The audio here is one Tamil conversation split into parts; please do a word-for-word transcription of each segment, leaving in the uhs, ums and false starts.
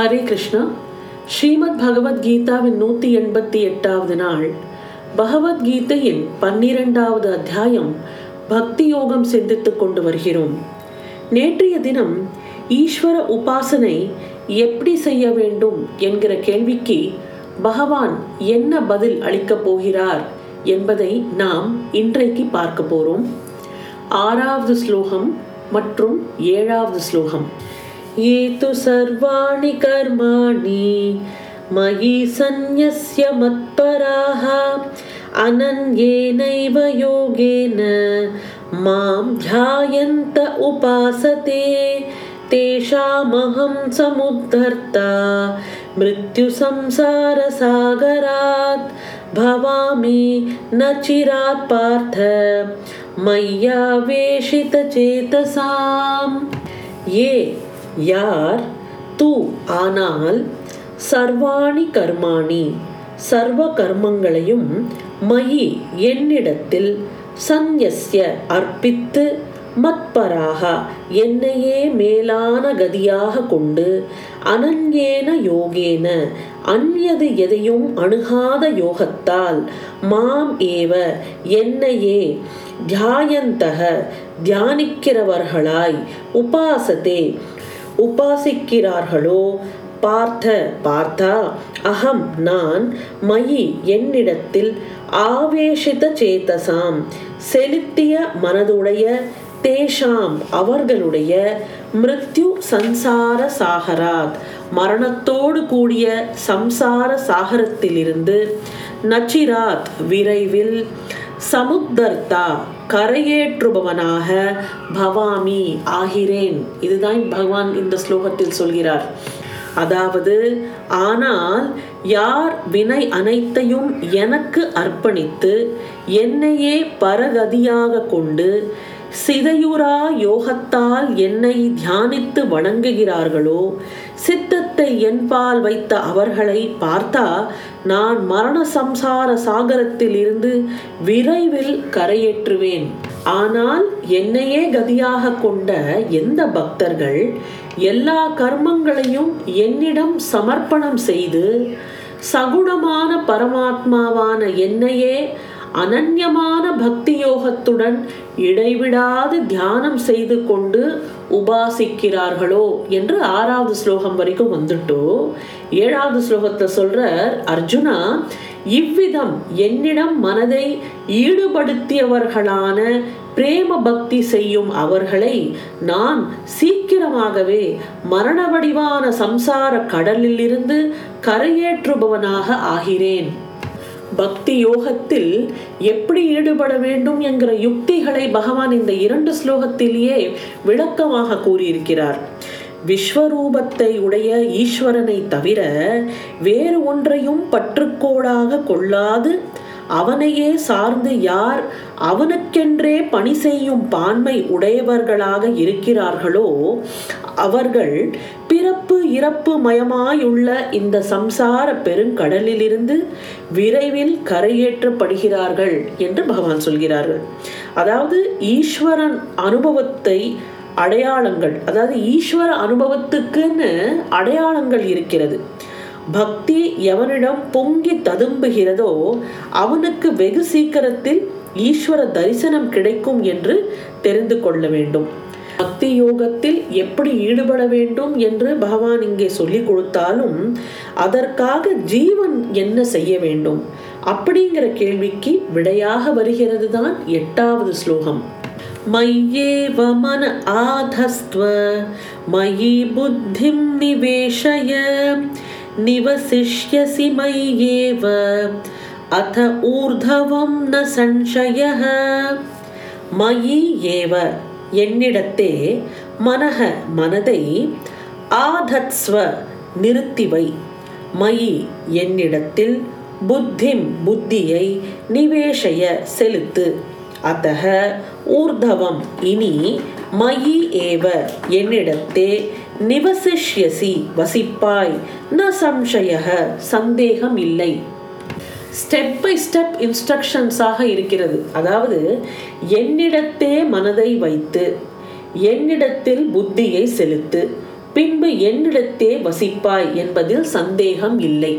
ஹரே கிருஷ்ணா. ஸ்ரீமத் பகவத்கீதாவின் நூற்றி எண்பத்தி எட்டாவது நாள் பகவத்கீதையின் பன்னிரெண்டாவது அத்தியாயம் பக்தி யோகம் சிந்தித்து கொண்டு வருகிறோம். நேற்றைய தினம் ஈஸ்வர உபாசனை எப்படி செய்ய வேண்டும் என்கிற கேள்விக்கு பகவான் என்ன பதில் அளிக்கப் போகிறார் என்பதை நாம் இன்றைக்கு பார்க்க போகிறோம். ஆறாவது ஸ்லோகம் மற்றும் ஏழாவது ஸ்லோகம். ஏது சர்வாணி கர்மாணி மயி சந்நிய மத்பராஹ அனன்யேனைவ யோகேன மாம் த்யாயந்த உபாசதே தேஷாமஹம் சமுத்தர்த்தா மிருத்யு சம்சார சாகராத் பவாமி நச்சிராத் பார்த்த மய்யாவேஷித சேதசாம். ஏ யார், தூ ஆனால், சர்வாணி கர்மாணி சர்வ கர்மங்களையும், மயி என்னிடத்தில், சந்நிய அர்ப்பித்து, மத்பராக என்னையே மேலான கதியாக கொண்டு, அனன்யேன யோகேன அந்நியது எதையும் அணுகாத யோகத்தால், மாம் ஏவ என்னையே, தியாயந்தக தியானிக்கிறவர்களாய், உபாசதே உபாசிக்கிறார்களோ, பார்த்த பார்த்தா, அகம் நான், மயி என்னிடத்தில், ஆவேஷித சேதசாம் செலுத்திய மனதுடைய, தேஷாம் அவர்களுடைய, மிருத்யு சம்சார சாகராத் மரணத்தோடு கூடிய சம்சார சாகரத்திலிருந்து, நச்சிராத் விரைவில், சமுத்தர்த்தா கரையேற்றுபவனாக, பவாமி ஆகிறேன். இதுதான் பகவான் இந்த ஸ்லோகத்தில் சொல்கிறார். அதாவது, ஆனால் யார் வினை அனைத்தையும் எனக்கு அர்ப்பணித்து என்னையே பரகதியாக கொண்டு சிதையுரா யோகத்தால் என்னை தியானித்து வணங்குகிறார்களோ, சித்தத்தை என்பால் வைத்த அவர்களை பார்த்தா நான் மரண சம்சார சாகரத்தில் இருந்து விரைவில் கரையேற்றுவேன். ஆனால் என்னையே கதியாக கொண்ட எந்த பக்தர்கள் எல்லா கர்மங்களையும் என்னிடம் சமர்ப்பணம் செய்து சகுணமான பரமாத்மாவான என்னையே அனன்யமான பக்தி யோகத்துடன் இடைவிடாது தியானம் செய்து கொண்டு உபாசிக்கிறார்களோ என்று ஆறாவது ஸ்லோகம் வரைக்கும் வந்துட்டோ. ஏழாவது ஸ்லோகத்தை சொல்றார் அர்ஜுனா, இவ்விதம் என்னிடம் மனதை ஈடுபடுத்தியவர்களான பிரேம பக்தி செய்யும் அவர்களை நான் சீக்கிரமாகவே மரண வடிவான சம்சார கடலில் இருந்து கரையேற்றுபவனாக ஆகிறேன். பக்தி யோகத்தில் எப்படி ஈடுபட வேண்டும் என்கிற யுக்திகளை பகவான் இந்த இரண்டு ஸ்லோகத்திலேயே விளக்கமாக கூறியிருக்கிறார். விஸ்வரூபத்தை உடைய ஈஸ்வரனை தவிர வேறு ஒன்றையும் பற்றுக்கோடாக கொள்ளாது அவனையே சார்ந்து யார் அவனுக்கென்றே பணி செய்யும் பான்மை உடையவர்களாக இருக்கிறார்களோ அவர்கள் பிறப்பு இறப்பு மயமாயுள்ள இந்த சம்சார பெருங்கடலிலிருந்து விரைவில் கரையேற்றப்படுகிறார்கள் என்று பகவான் சொல்கிறார்கள். அதாவது ஈஸ்வரன் அனுபவத்தை அடையாளங்கள், அதாவது ஈஸ்வர அனுபவத்துக்குன்னு அடையாளங்கள் இருக்கிறது. பக்தி எவனிடம் பொங்கி ததும்புகிறதோ அவனுக்கு வெகு சீக்கிரத்தில் ஈஸ்வர தரிசனம் கிடைக்கும் என்று தெரிந்து கொள்ள வேண்டும். பக்தி யோகத்தில் எப்படி ஈடுபட வேண்டும் என்று பகவான் இங்கே சொல்லி கொடுத்தாலும் அதற்காக ஜீவன் என்ன செய்ய வேண்டும் அப்படிங்கிற கேள்விக்கு விடையாக வருகிறது தான் எட்டாவது ஸ்லோகம். மய்யேவ மன ஆதஸ்த்வ மயி புத்திம் நிவேஷய நிவசிஷ்யசி மய்யேவ அத ஊர்தவம் ந சன்ஷயஹ. மயி ஏவ என்னிடத்தே, மனஹ மனதை, ஆதத்ஸ்வ நிறுத்திவை, மயி என்னிடத்தில், புத்திம் புத்தியை, நிவேஷய செலுத்து, அதஹ ஊர்தவம் இனி, மயி ஏவ என்னிடத்தே, நிவசிஷ்யசி வசிப்பாய், ந சம்சய சந்தேகம் இல்லை. ஸ்டெப் பை ஸ்டெப் இன்ஸ்ட்ரக்ஷன்ஸாக இருக்கிறது. அதாவது என்னிடத்தே மனதை வைத்து, என்னிடத்தில் புத்தியை செலுத்து, பின்பு என்னிடத்தே வசிப்பாய் என்பதில் சந்தேகம் இல்லை.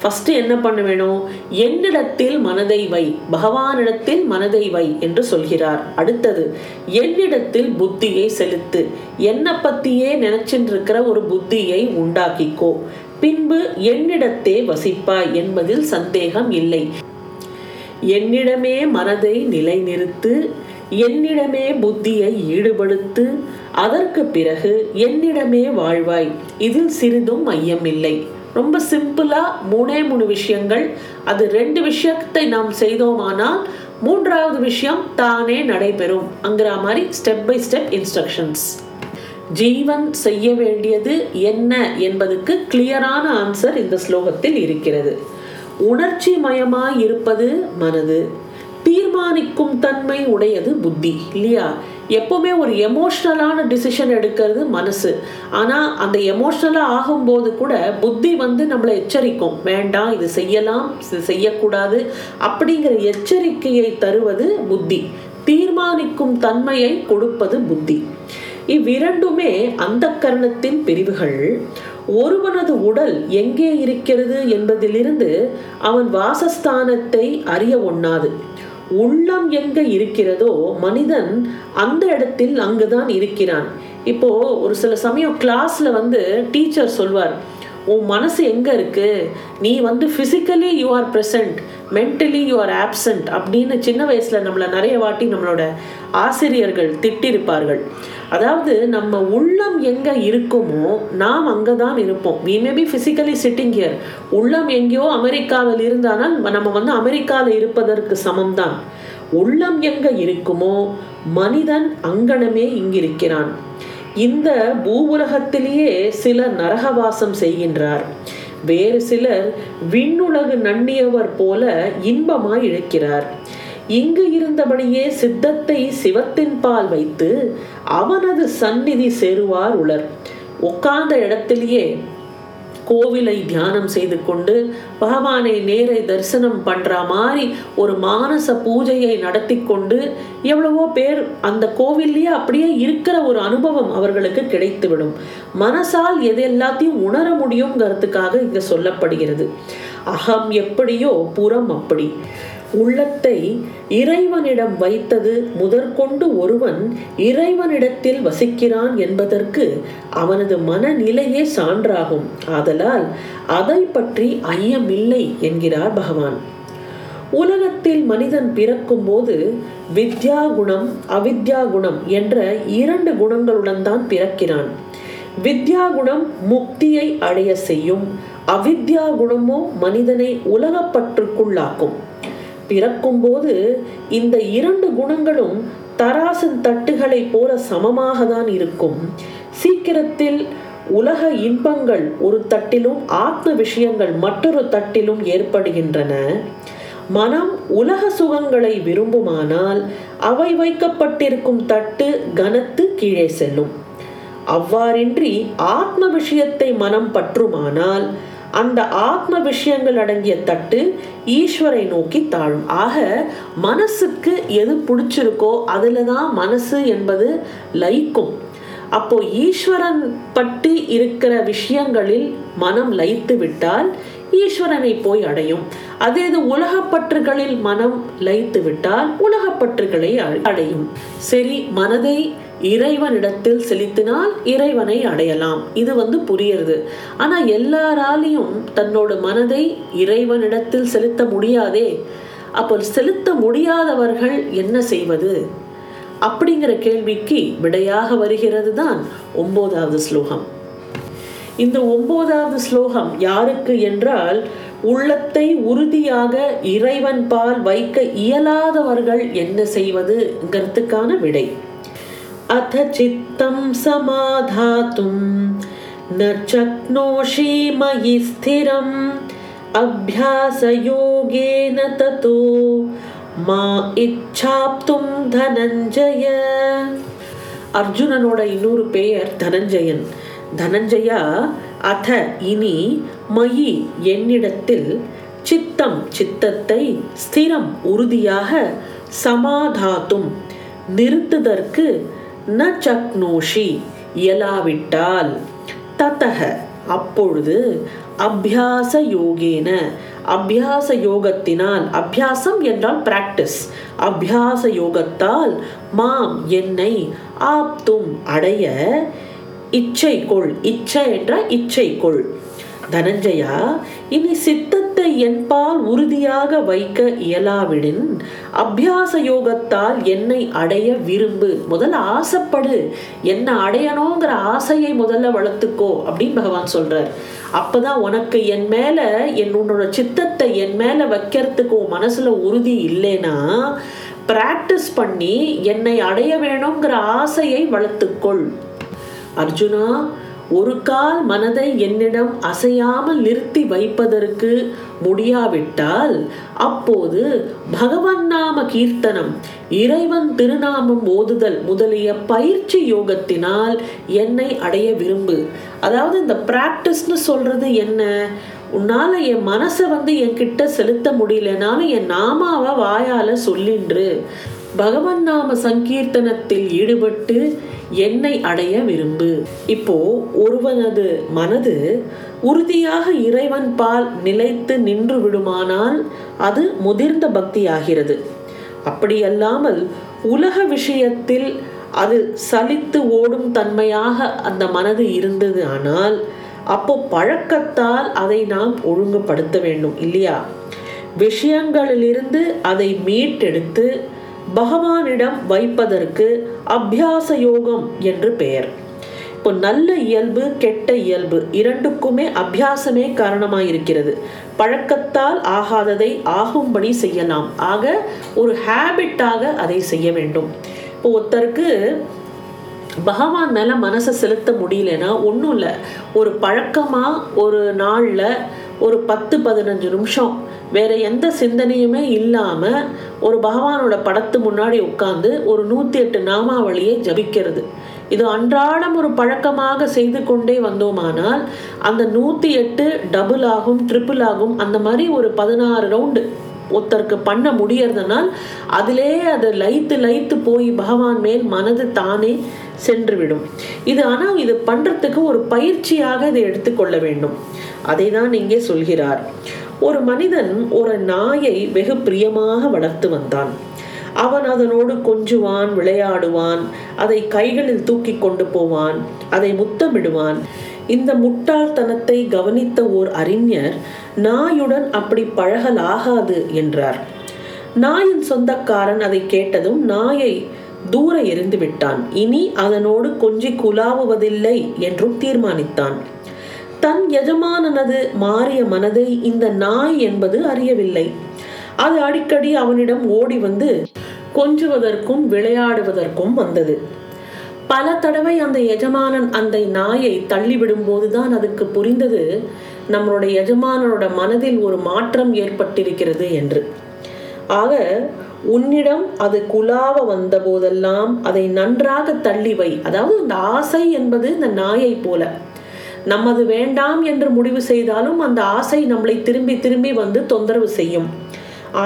ஃபர்ஸ்ட் என்ன பண்ண வேணும்? என்னிடத்தில் மனதை வை, பகவானிடத்தில் மனதை வை என்று சொல்கிறார். அடுத்தது என்னிடத்தில் புத்தியை செலுத்து, என்னை பத்தியே நினைச்சிட்டு இருக்கிற ஒரு புத்தியை உண்டாக்கிக்கோ, பின்பு என்னிடத்தே வசிப்பாய் என்பதில் சந்தேகம் இல்லை. என்னிடமே மனதை நிலைநிறுத்து, என்னிடமே புத்தியை ஈடுபடுத்து, அதற்கு பிறகு என்னிடமே வாழ்வாய், இதில் சிறிதும் ஐயமில்லை. ரொம்ப சிம்பிளா மூணே மூணு விஷயங்கள். அது ரெண்டு விஷயத்தை நாம் செய்தோமானால் மூன்றாவது விஷயம் தானே நடைபெறும் அங்கிற மாதிரி step by step instructions. Jeevan செய்ய வேண்டியது என்ன என்பதுக்கு கிளியரான ஆன்சர் இந்த ஸ்லோகத்தில் இருக்கிறது. உணர்ச்சி மயமாய் இருப்பது மனது, தீர்மானிக்கும் தன்மை உடையது புத்தி, இல்லையா? எப்பவுமே ஒரு எமோஷ்னலான டிசிஷன் எடுக்கிறது மனசு. ஆனால் அந்த எமோஷ்னலாக ஆகும்போது கூட புத்தி வந்து நம்மளை எச்சரிக்கும், வேண்டாம், இது செய்யலாம், இது செய்யக்கூடாது அப்படிங்கிற எச்சரிக்கையை தருவது புத்தி, தீர்மானிக்கும் தன்மையை கொடுப்பது புத்தி. இவ்விரண்டுமே அந்த கரணத்தின் பிரிவுகள். ஒருவனது உடல் எங்கே இருக்கிறது என்பதிலிருந்து அவன் வாசஸ்தானத்தை அறிய ஒண்ணாது. உள்ளம் எங்க இருக்கிறதோ மனிதன் அந்த இடத்தில் அங்குதான் இருக்கிறான். இப்போ ஒரு சில சமயம் கிளாஸ்ல வந்து டீச்சர் சொல்வார், உன் மனசு எங்க இருக்கு, நீ வந்து physically you are present, mentally you are absent அப்படின்னு சின்ன வயசுல நம்மளை நிறைய வாட்டி நம்மளோட ஆசிரியர்கள் திட்டிருப்பார்கள். அதாவது நம்ம உள்ளம் எங்க இருக்குமோ நாம் அங்கதான் இருப்போம். we may be physically sitting here. உள்ளம் எங்கேயோ அமெரிக்காவில் இருந்தானால் நம்ம வந்து அமெரிக்காவில் இருப்பதற்கு சமம்தான். உள்ளம் எங்க இருக்குமோ மனிதன் அங்கனமே இங்கிருக்கிறான். இந்த பூவுலகத்திலேயே சிலர் நரகவாசம் செய்கின்றார், வேறு சிலர் விண்ணுலகு நன்னியவர் போல இன்பமாய் இழைக்கிறார். இங்கு இருந்தபடியே சித்தத்தை சிவத்தின் பால் வைத்து அவனது சந்நிதி சேருவார் உலர். உட்கார்ந்த இடத்திலேயே கோவிலை தியானம் செய்து கொண்டு பகவானை நேரை தரிசனம் பண்ற மாதிரி ஒரு மானச பூஜையை நடத்தி கொண்டு எவ்வளவோ பேர் அந்த கோவிலே அப்படியே இருக்கிற ஒரு அனுபவம் அவர்களுக்கு கிடைத்துவிடும். மனசால் எது எல்லாத்தையும் உணர முடியும்ங்கிறதுக்காக இங்க சொல்லப்படுகிறது. அகம் எப்படியோ புறம் அப்படி. உள்ளத்தை இறைவனிடம் வைத்தது முதற்கொண்டு ஒருவன் இறைவனிடத்தில் வசிக்கிறான் என்பதற்கு அவனது மனநிலையே சான்றாகும். ஆதலால் அதை பற்றி ஐயமில்லை என்கிறார் பகவான். உலகத்தில் மனிதன் பிறக்கும் போது வித்யா குணம், அவித்யா குணம் என்ற இரண்டு குணங்களுடன் தான் பிறக்கிறான். வித்யா குணம் முக்தியை அடைய செய்யும், அவித்யா குணமோ மனிதனை உலகப்பற்றுக்குள்ளாக்கும். பிறக்கும் போது இந்த இரண்டு குணங்களும் தராசின் தட்டுகளை போல சமமாக தான் இருக்கும். சீக்கிரத்தில் உலக இன்பங்கள் ஒரு தட்டிலும் ஆத்ம விஷயங்கள் மற்றொரு தட்டிலும் ஏற்படுகின்றன. மனம் உலக சுகங்களை விரும்புமானால் அவை வைக்கப்பட்டிருக்கும் தட்டு கனத்து கீழே செல்லும். அவ்வாறின்றி ஆத்ம விஷயத்தை மனம் பற்றுமானால் அந்த ஆத்ம விஷயங்கள் அடங்கிய தட்டு ஈஸ்வரை நோக்கி தாழும். ஆக மனசுக்கு எது பிடிச்சிருக்கோ அதில் தான் மனசு என்பது லயிக்கும். அப்போ ஈஸ்வரன் பற்றி இருக்கிற விஷயங்களில் மனம் லயித்து விட்டால் ஈஸ்வரனை போய் அடையும். அதே இது உலகப்பற்றுகளில் மனம் லயித்து விட்டால் உலகப்பற்றுகளை அடையும். சரி, மனதை இறைவனிடத்தில் செலுத்தினால் இறைவனை அடையலாம், இது வந்து புரியுது. ஆனா எல்லாராலையும் தன்னோட மனதை இறைவனிடத்தில் செலுத்த முடியாதே. அப்போ செலுத்த முடியாதவர்கள் என்ன செய்வது அப்படிங்கிற கேள்விக்கு விடையாக வருகிறது தான் ஒன்பதாவது ஸ்லோகம். இந்த ஒன்பதாவது ஸ்லோகம் யாருக்கு என்றால், உள்ளத்தை உறுதியாக இறைவன் பால் வைக்க இயலாதவர்கள் என்ன செய்வதுங்கிறதுக்கான விடை. அத சித்தம் சமாதாதும் ந சக்னோஷி மயி ஸ்திரம் அப்யாசயோகேன ததோ மா இச்சாப்தும் தனஞ்சய. அர்ஜுனனோட இன்னொரு பெயர் தனஞ்சயன். தனஞ்சயா, அத இனி, மயி என்னிடத்தில், சித்தம் சித்தத்தை, ஸ்திரம் உறுதியாக, சமாதாத்தும் நிறுத்துதற்கு, ந சக்னோஷி இயலாவிட்டால், ததஹ அப்பொழுது அபியாச யோகேன அபியாச யோகத்தினால், அபியாசம் என்றால் பிராக்டிஸ், அபியாச யோகத்தால் மாம் என்னை, ஆப்தும் அடைய, இச்சை கொள், இச்சை என்றால் இச்சை கொள் தனஞ்சயா, இனி சித்தத்தை என்பால் உறுதியாக வைக்க இயலாவிடின் அபியாச யோகத்தால் என்னை அடைய விரும்பு. முதல்ல ஆசைப்படு, என்ன அடையணுங்கிற ஆசையை முதல்ல வளர்த்துக்கோ அப்படின்னு பகவான் சொல்றார். அப்பதான் உனக்கு என் மேல என் உன்னோட சித்தத்தை என் மேல வைக்கிறதுக்கு உன் மனசுல உறுதி இல்லைன்னா பிராக்டிஸ் பண்ணி என்னை அடைய வேணுங்கிற ஆசையை வளர்த்துக்கொள். அர்ஜுனா, ஒரு கால் மனதை என்னிடம் அசையாமல் நிறுத்தி வைப்பதற்கு முடியாவிட்டால் அப்போது பகவன் நாம கீர்த்தனம், இறைவன் திருநாமம் ஓதுதல் முதலிய பயிற்சி யோகத்தினால் என்னை அடைய விரும்பு. அதாவது இந்த பிராக்டிஸ்னு சொல்றது என்ன, உன்னால என் மனசை வந்து என்கிட்ட செலுத்த முடியலனாலும் என் நாமாவை வாயால சொல்லின்று பகவன் நாம சங்கீர்த்தனத்தில் ஈடுபட்டு என்னை அடைய விரும்பு. இப்போ ஒருவனது மனது உறுதியாக இறைவன் பால் நிலைத்து நின்று விடுமானால் அது முதிர்ந்த பக்தி ஆகிறது. அப்படியல்லாமல் உலக விஷயத்தில் அது சலித்து ஓடும் தன்மையாக அந்த மனது இருந்தது ஆனால் அப்போ பழக்கத்தால் அதை நாம் ஒழுங்குபடுத்த வேண்டும் இல்லையா? விஷயங்களிலிருந்து அதை மீட்டெடுத்து பகவானிடம் வைப்பதற்கு அபியாச யோகம் என்று பெயர். இப்போ நல்ல இயல்பு கெட்ட இயல்பு இரண்டுக்குமே அபியாசமே காரணமாயிருக்கிறது. பழக்கத்தால் ஆகாததை ஆகும்படி செய்யலாம், ஆக ஒரு ஹேபிட்டாக அதை செய்ய வேண்டும். இப்போ ஒருத்தருக்கு பகவான் மேலே மனசை செலுத்த முடியலன்னா ஒன்றும் இல்லை, ஒரு பழக்கமாக ஒரு நாளில் ஒரு பத்து பதினஞ்சு நிமிஷம் வேறு எந்த சிந்தனையுமே இல்லாமல் ஒரு பகவானோட படத்து முன்னாடி உட்காந்து ஒரு நூற்றி எட்டு நாமாவளியை ஜபிக்கிறது, இது அன்றாடம் ஒரு பழக்கமாக செய்து கொண்டே வந்தோமானால் அந்த நூற்றி எட்டு டபுள் ஆகும், ட்ரிபிள் ஆகும். அந்த மாதிரி ஒரு பதினாறு ரவுண்டு ஒருத்தருக்கு பண்ண முடியறதுனால் அதிலே அது லைத்து லைத்து போய் பகவான் மேல் மனது தானே சென்றுவிடும். இது ஆனால் இது பண்ணுறதுக்கு ஒரு பயிற்சியாக இதை எடுத்துக்கொள்ள வேண்டும். அதை தான் இங்கே சொல்கிறார். ஒரு மனிதன் ஒரு நாயை வெகு பிரியமாக வளர்த்து வந்தான். அவன் அதனோடு கொஞ்சுவான், விளையாடுவான், அதை கைகளில் தூக்கி கொண்டு போவான், அதை முத்தமிடுவான். இந்த முட்டாள்தனத்தை கவனித்த ஓர் அறிஞர் நாயுடன் அப்படி பழகலாகாது என்றார். நாயின் சொந்தக்காரன் அதை கேட்டதும் நாயை தூர எறிந்து விட்டான். இனி அதனோடு கொஞ்சி குலாவுவதில்லை என்றும் தீர்மானித்தான். தன் எஜமானனது மாறிய மனதை இந்த நாய் என்பது அறியவில்லை. அது அடிக்கடி அவனிடம் ஓடி வந்து கொஞ்சுவதற்கும் விளையாடுவதற்கும் வந்தது. பல தடவை அந்த எஜமானன் அந்த நாயை தள்ளிவிடும் போதுதான் அதுக்கு புரிந்தது நம்மளுடைய எஜமானனோட மனதில் ஒரு மாற்றம் ஏற்பட்டிருக்கிறது என்று. ஆக உன்னிடம் அது குலாவ வந்த போதெல்லாம் அதை நன்றாக தள்ளிவை. அதாவது இந்த ஆசை என்பது இந்த நாயை போல, நம்மது வேண்டாம் என்று முடிவு செய்தாலும் அந்த ஆசை நம்மளை திரும்பி திரும்பி வந்து தொந்தரவு செய்யும்.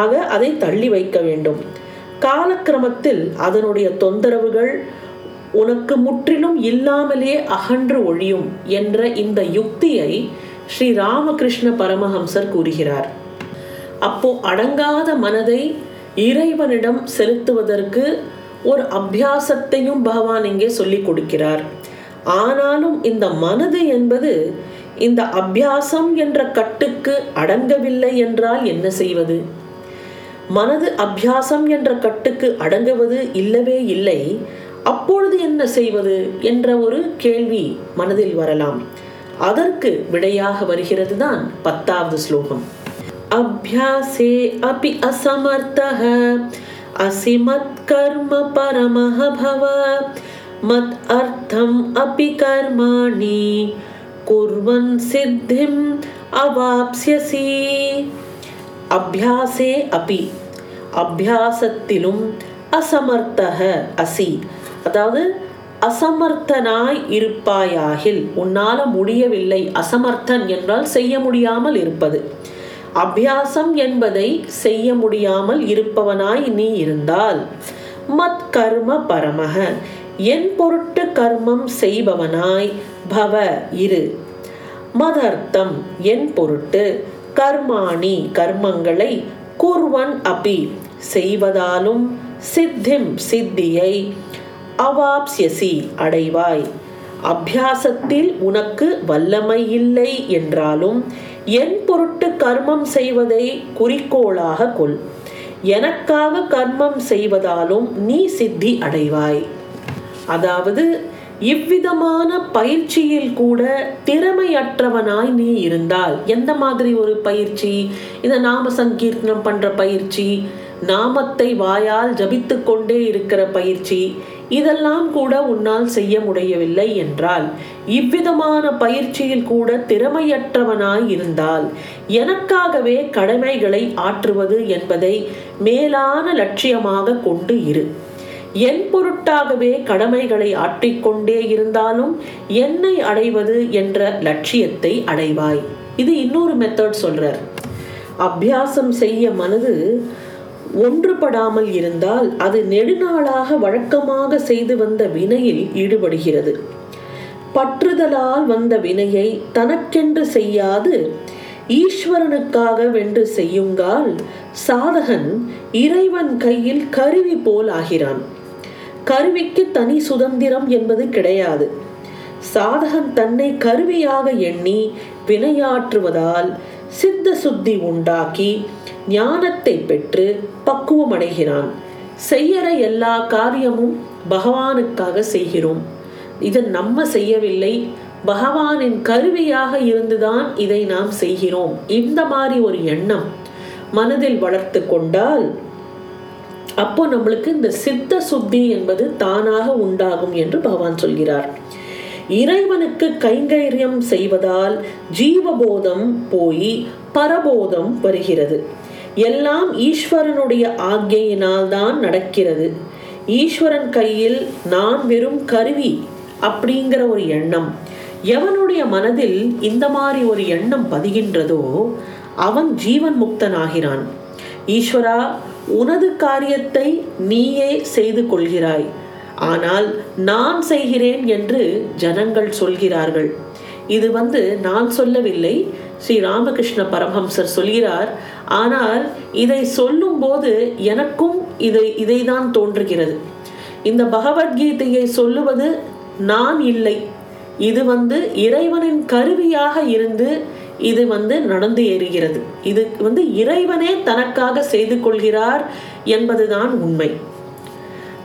ஆக அதை தள்ளி வைக்க வேண்டும். காலக்கிரமத்தில் அதனுடைய தொந்தரவுகள் உனக்கு முற்றிலும் இல்லாமலே அகன்று ஒழியும் என்ற இந்த யுக்தியை ஸ்ரீ ராமகிருஷ்ண பரமஹம்சர் கூறுகிறார். அப்போ அடங்காத மனதை இறைவனிடம் செலுத்துவதற்கு ஒரு அபியாசத்தையும் பகவான் இங்கே சொல்லிக் கொடுக்கிறார். ஆனாலும் இந்த மனது என்பது இந்த அபியாசம் என்ற கட்டுக்கு அடங்கவில்லை என்றால் என்ன செய்வது? மனது அபியாசம் என்ற கட்டுக்கு அடங்குவது இல்லவே இல்லை, அப்பொழுது என்ன செய்வது என்ற ஒரு கேள்வி மனதில் வரலாம். அதற்கு விடையாக வருகிறது தான் பத்தாவது ஸ்லோகம். அபியாசே அபி அசமர்த்தஹ அசிமத் கர்ம பரமஹ பவ மத் அர்த்தம் அபி கர்மாணி குர்வன் சித்திம் அவாப்ஸ்யசி. அபியாசே அபி அபியாசத்திலும் அசமர்த்தஹ அசி அதாவது அசமர்த்தனாய் இருப்பாயாகில் உன்னால் முடியவில்லை. அசமர்த்தன் என்றால் செய்ய முடியாமல் இருப்பது. அபியாசம் என்பதை செய்ய முடியாமல் இருப்பவனாய் நீ இருந்தால் மத் கர்ம பரமஹ என் பொருட்டு கர்மம் செய்பவனாய் பவ இரு, மதர்த்தம் என் பொருட்டு, கர்மாணி கர்மங்களை, குர்வன் அபி செய்வதாலும், சித்திம் சித்தியை, அவாப்ஸ்யசி அடைவாய். அபியாசத்தில் உனக்கு வல்லமை இல்லை என்றாலும் என் பொருட்டு கர்மம் செய்வதை குறிக்கோளாக கொள். எனக்காக கர்மம் செய்வதாலும் நீ சித்தி அடைவாய். அதாவது இவ்விதமான பயிற்சியில் கூட திறமையற்றவனாய் நீ இருந்தால், எந்த மாதிரி ஒரு பயிற்சி? இந்த நாம சங்கீர்த்தனம் பண்ற பயிற்சி, நாமத்தை வாயால் ஜபித்து கொண்டே இருக்கிற பயிற்சி, இதெல்லாம் கூட உன்னால் செய்ய முடியவில்லை என்றால், இவ்விதமான பயிற்சியில் கூட திறமையற்றவனாய் இருந்தால் எனக்காகவே கடமைகளை ஆற்றுவது என்பதை மேலான லட்சியமாக கொண்டு இரு. என் பொருட்டாகவே கடமைகளை ஆற்றிக்கொண்டே இருந்தாலும் என்னை அடைவது என்ற லட்சியத்தை அடைவாய். இது இன்னொரு மெத்தட் சொல்றார். அபியாசம் செய்ய மனது ஒன்றுபடாமல் இருந்தால் அது நெடுநாளாக வழக்கமாக செய்து வந்த வினையில் ஈடுபடுகிறது. பற்றுதலால் வந்த வினையை தனக்கென்று செய்யாது ஈஸ்வரனுக்காக வென்று செய்யுங்கால் சாதகன் இறைவன் கையில் கருவி போல் ஆகிறான். கருவிக்கு தனி சுதந்திரம் என்பது கிடையாது. சாதகன் தன்னை கருவியாக எண்ணி வினையாற்றுவதால் சித்த சுத்தி உண்டாக்கி ஞானத்தை பெற்று பக்குவம் அடைகிறான். செய்யற எல்லா காரியமும் பகவானுக்காக செய்கிறோம். இதை நம்ம செய்யவில்லை, பகவானின் கருவியாக இருந்துதான் இதை நாம் செய்கிறோம். இந்த மாதிரி ஒரு எண்ணம் மனதில் வளர்த்து கொண்டால் அப்போ நம்மளுக்கு இந்த சித்த சுத்தி என்பது தானாக உண்டாகும் என்று பகவான் சொல்கிறார். இறைவனுக்கு கைங்கரியம் செய்வதால் ஜீவபோதம் போய் பரபோதம் வருகிறது. எல்லாம் ஈஸ்வரனுடைய ஆக்ஞையினால் தான் நடக்கிறது. ஈஸ்வரன் கையில் நான் வெறும் கருவி அப்படிங்கிற ஒரு எண்ணம் எவனுடைய மனதில் இந்த மாதிரி ஒரு எண்ணம் பதிகின்றதோ அவன் ஜீவன் முக்தனாகிறான். ஈஸ்வரா, உனது காரியத்தை நீயே செய்து கொள்கிறாய், ஆனால் நான் செய்கிறேன் என்று ஜனங்கள் சொல்கிறார்கள். இது வந்து நான் சொல்லவில்லை, ஸ்ரீ ராமகிருஷ்ண பரமஹம்சர் சொல்கிறார். ஆனால் இதை சொல்லும் போது எனக்கும் இதை இதைதான் தோன்றுகிறது. இந்த பகவத்கீதையை சொல்லுவது நான் இல்லை, இது வந்து இறைவனின் கருவியாக இருந்து இது வந்து நடந்து ஏறுகிறது. இது வந்து இறைவனே தனக்காக செய்து கொள்கிறார் என்பதுதான் உண்மை.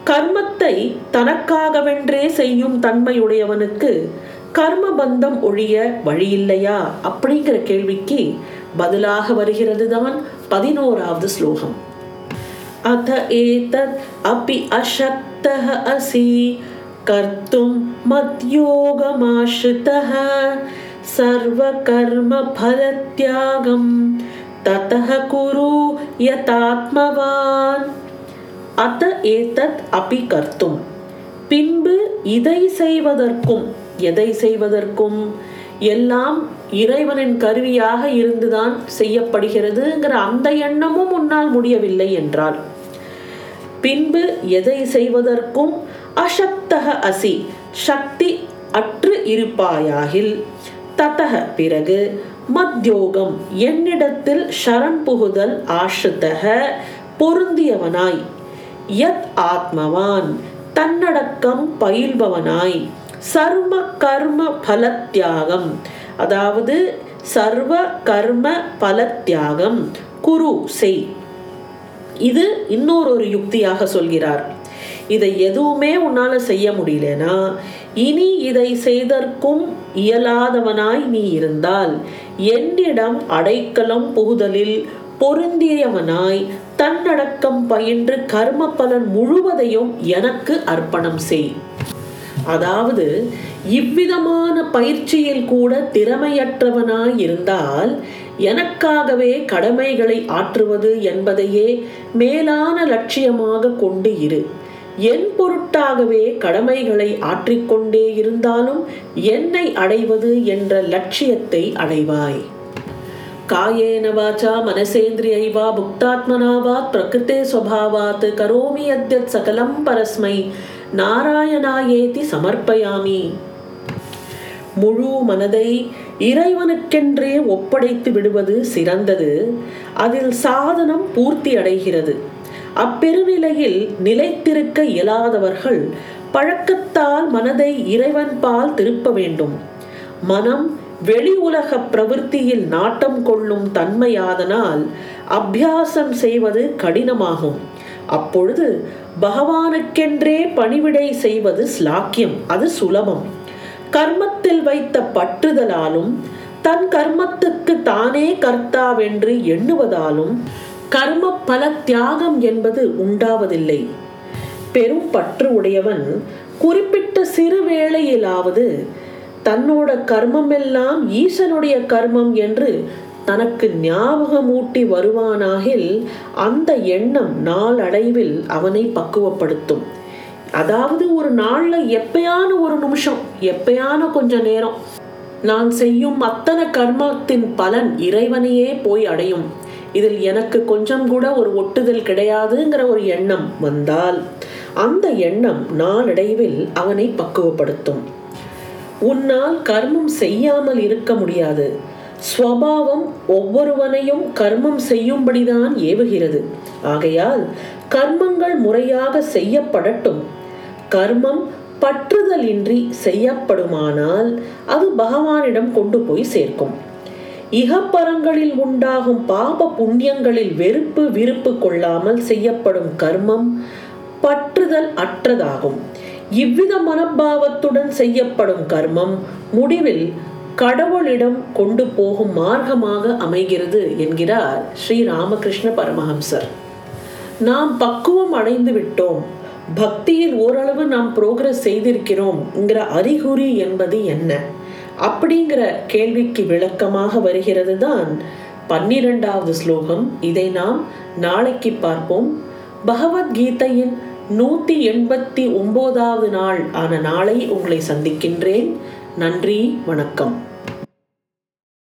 கர்மத்தை தனக்காகவென்றே செய்யும் தன்மையுடையவனுக்கு கர்ம பந்தம் ஒழிய வழியில்லையா அப்படிங்கிற கேள்விக்கு பதிலாக வருகிறது தான் பதினோராவது ஸ்லோகம். அத ஏதத் அபி அசக்தஹ அசி கர்த்தும் மத்யோகமாஸ்ரிதஹ சர்வ கர்ம பலத்யாகம் ததஹ குரு யதாத்மவான். அத ஏதத் அபி கர்த்தும், பின்பு இதை செய்வதற்கும், எதை செய்வதற்கும், எல்லாம் இறைவனின் கருவியாக இருந்துதான் செய்யப்படுகிறதுங்கிற அந்த எண்ணமும் உன்னால் முடியவில்லை என்றால், பின்பு எதை செய்வதற்கும் அசக்தஹ அசி சக்தி அற்று இருப்பாயாகில் ததஹ பிறகு மத்யோகம் என்னிடத்தில் சரண் புகுதல் ஆஷ்ரிதஹ பொருந்தியவனாய், யத் ஆத்மவான் தன்னடக்கம் பயில்பவனாய், சர்வ கர்ம பலத்யாகம் அதாவது சர்வ கர்ம பலத்யாகம் குரு செய். இது இன்னொரு யுக்தியாக சொல்கிறார். இதை எதுவுமே உன்னால செய்ய முடியலனா, இனி இதை செய்தற்கும் இயலாதவனாய் நீ இருந்தால் என்னிடம் அடைக்கலம் புகுதலில் பொருந்தியவனாய் தன்னடக்கம் பயின்று கர்ம பலன் முழுவதையும் எனக்கு அர்ப்பணம் செய். அதாவது இவ்விதமான பயிற்சியில் கூட திறமையற்றவனாய் இருந்தால் எனக்காகவே கடமைகளை ஆற்றுவது என்பதையே மேலான லட்சியமாக கொண்டு இரு. என் பொருட்டாகவே கடமைகளை ஆற்றிக்கொண்டே இருந்தாலும் என்னை அடைவது என்ற லட்சியத்தை அடைவாய். காயேன வாசா மனசேந்திரியைவா புக்தாத்மனாவாத் பிரகிருதே ஸ்வபாவாத் கரோமி யத்யத் சகலம் பரஸ்மை நாராயணாயேதி சமர்ப்பயாமி. முழு மனதை இறைவனுக்கென்றே ஒப்படைத்து விடுவது சிறந்தது. அதில் சாதனம் பூர்த்தி அடைகிறது. அப்பெருநிலையில் நிலைத்திருக்க இயலாதவர்கள் பழக்கத்தால் மனதை இறைவன்பால் திருப்ப வேண்டும். மனம் வெளி உலக பிரவருத்தியில் நாட்டம் கொள்ளும் தன்மையாதனால் அபியாசம் செய்வது கடினமாகும். அப்பொழுது பகவானுக்கென்றே பணிவிடை செய்வது ஸ்லாக்கியம், அது சுலபம். கர்மத்தில் வைத்த பற்றுதலாலும் தன் கர்மத்துக்கு தானே கர்த்தாவென்று எண்ணுவதாலும் கர்ம பல தியாகம் என்பது உண்டாவதில்லை. பெரும் பற்று உடையவன் குறிப்பிட்ட சிறு வேளையிலாவது தன்னோட கர்மம் எல்லாம் ஈசனுடைய கர்மம் என்று தனக்கு ஞாபகமூட்டி வருவானாகில் அந்த எண்ணம் நாளடைவில் அவனை பக்குவப்படுத்தும். அதாவது ஒரு நாள்ல எப்பயான ஒரு நிமிஷம், எப்பயான கொஞ்ச நேரம் நான் செய்யும் அத்தனை கர்மத்தின் பலன் இறைவனையே போய் அடையும், இதில் எனக்கு கொஞ்சம் கூட ஒரு ஒட்டுதல் கிடையாதுங்கிற ஒரு எண்ணம் வந்தால் அந்த எண்ணம் நாளடைவில் அவனை பக்குவப்படுத்தும். உன்னால் கர்மம் செய்யாமல் இருக்க முடியாது. ஸ்வபாவம் ஒவ்வொருவனையும் கர்மம் செய்யும்படிதான் ஏவுகிறது. ஆகையால் கர்மங்கள் முறையாக செய்யப்படட்டும். கர்மம் பற்றுதலின்றி செய்யப்படுமானால் அது பகவானிடம் கொண்டு போய் சேர்க்கும். இகப்பரங்களில் உண்டாகும் பாப புண்ணியங்களில் வெறுப்பு விருப்பு கொள்ளாமல் செய்யப்படும் கர்மம் பற்றுதல் அற்றதாகும். இவ்வித மனோபாவத்துடன் செய்யப்படும் கர்மம் முடிவில் கடவுளிடம் கொண்டு போகும் மார்க்கமாக அமைகிறது என்கிறார் ஸ்ரீ ராமகிருஷ்ண பரமஹம்சர். நாம் பக்குவம் அடைந்து விட்டோம், பக்தியில் ஓரளவு நாம் புரோகிரஸ் செய்திருக்கிறோம் என்கிற அறிகுறி என்பது என்ன அப்படிங்கிற கேள்விக்கு விளக்கமாக வருகிறது தான் பன்னிரெண்டாவது ஸ்லோகம். இதை நாம் நாளைக்கு பார்ப்போம். பகவத்கீதையின் நூற்றி எண்பத்தி ஒன்பதாவது நாள் ஆன நாளை உங்களை சந்திக்கின்றேன். நன்றி, வணக்கம்.